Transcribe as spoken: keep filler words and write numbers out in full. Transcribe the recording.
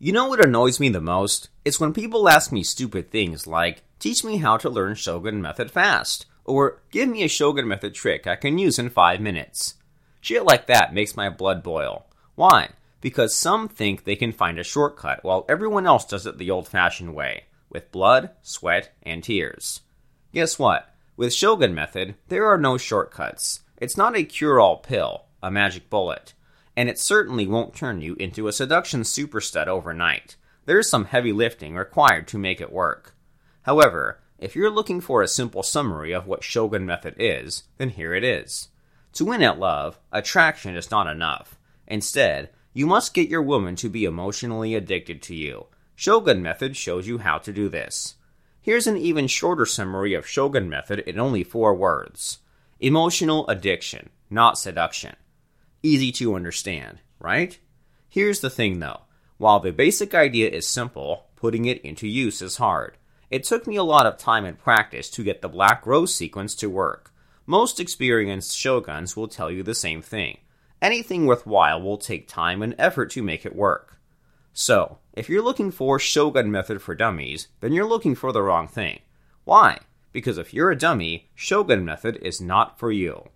You know what annoys me the most? It's when people ask me stupid things like, teach me how to learn Shogun Method fast, or give me a Shogun Method trick I can use in five minutes. Shit like that makes my blood boil. Why? Because some think they can find a shortcut while everyone else does it the old-fashioned way, with blood, sweat, and tears. Guess what? With Shogun Method, there are no shortcuts. It's not a cure-all pill, a magic bullet, and it certainly won't turn you into a seduction superstud overnight. There is some heavy lifting required to make it work. However, if you're looking for a simple summary of what Shogun Method is, then here it is. To win at love, attraction is not enough. Instead, you must get your woman to be emotionally addicted to you. Shogun Method shows you how to do this. Here's an even shorter summary of Shogun Method in only four words. Emotional addiction, not seduction. Easy to understand, right? Here's the thing though. While the basic idea is simple, putting it into use is hard. It took me a lot of time and practice to get the Black Rose sequence to work. Most experienced shoguns will tell you the same thing. Anything worthwhile will take time and effort to make it work. So, if you're looking for Shogun Method for dummies, then you're looking for the wrong thing. Why? Because if you're a dummy, Shogun Method is not for you.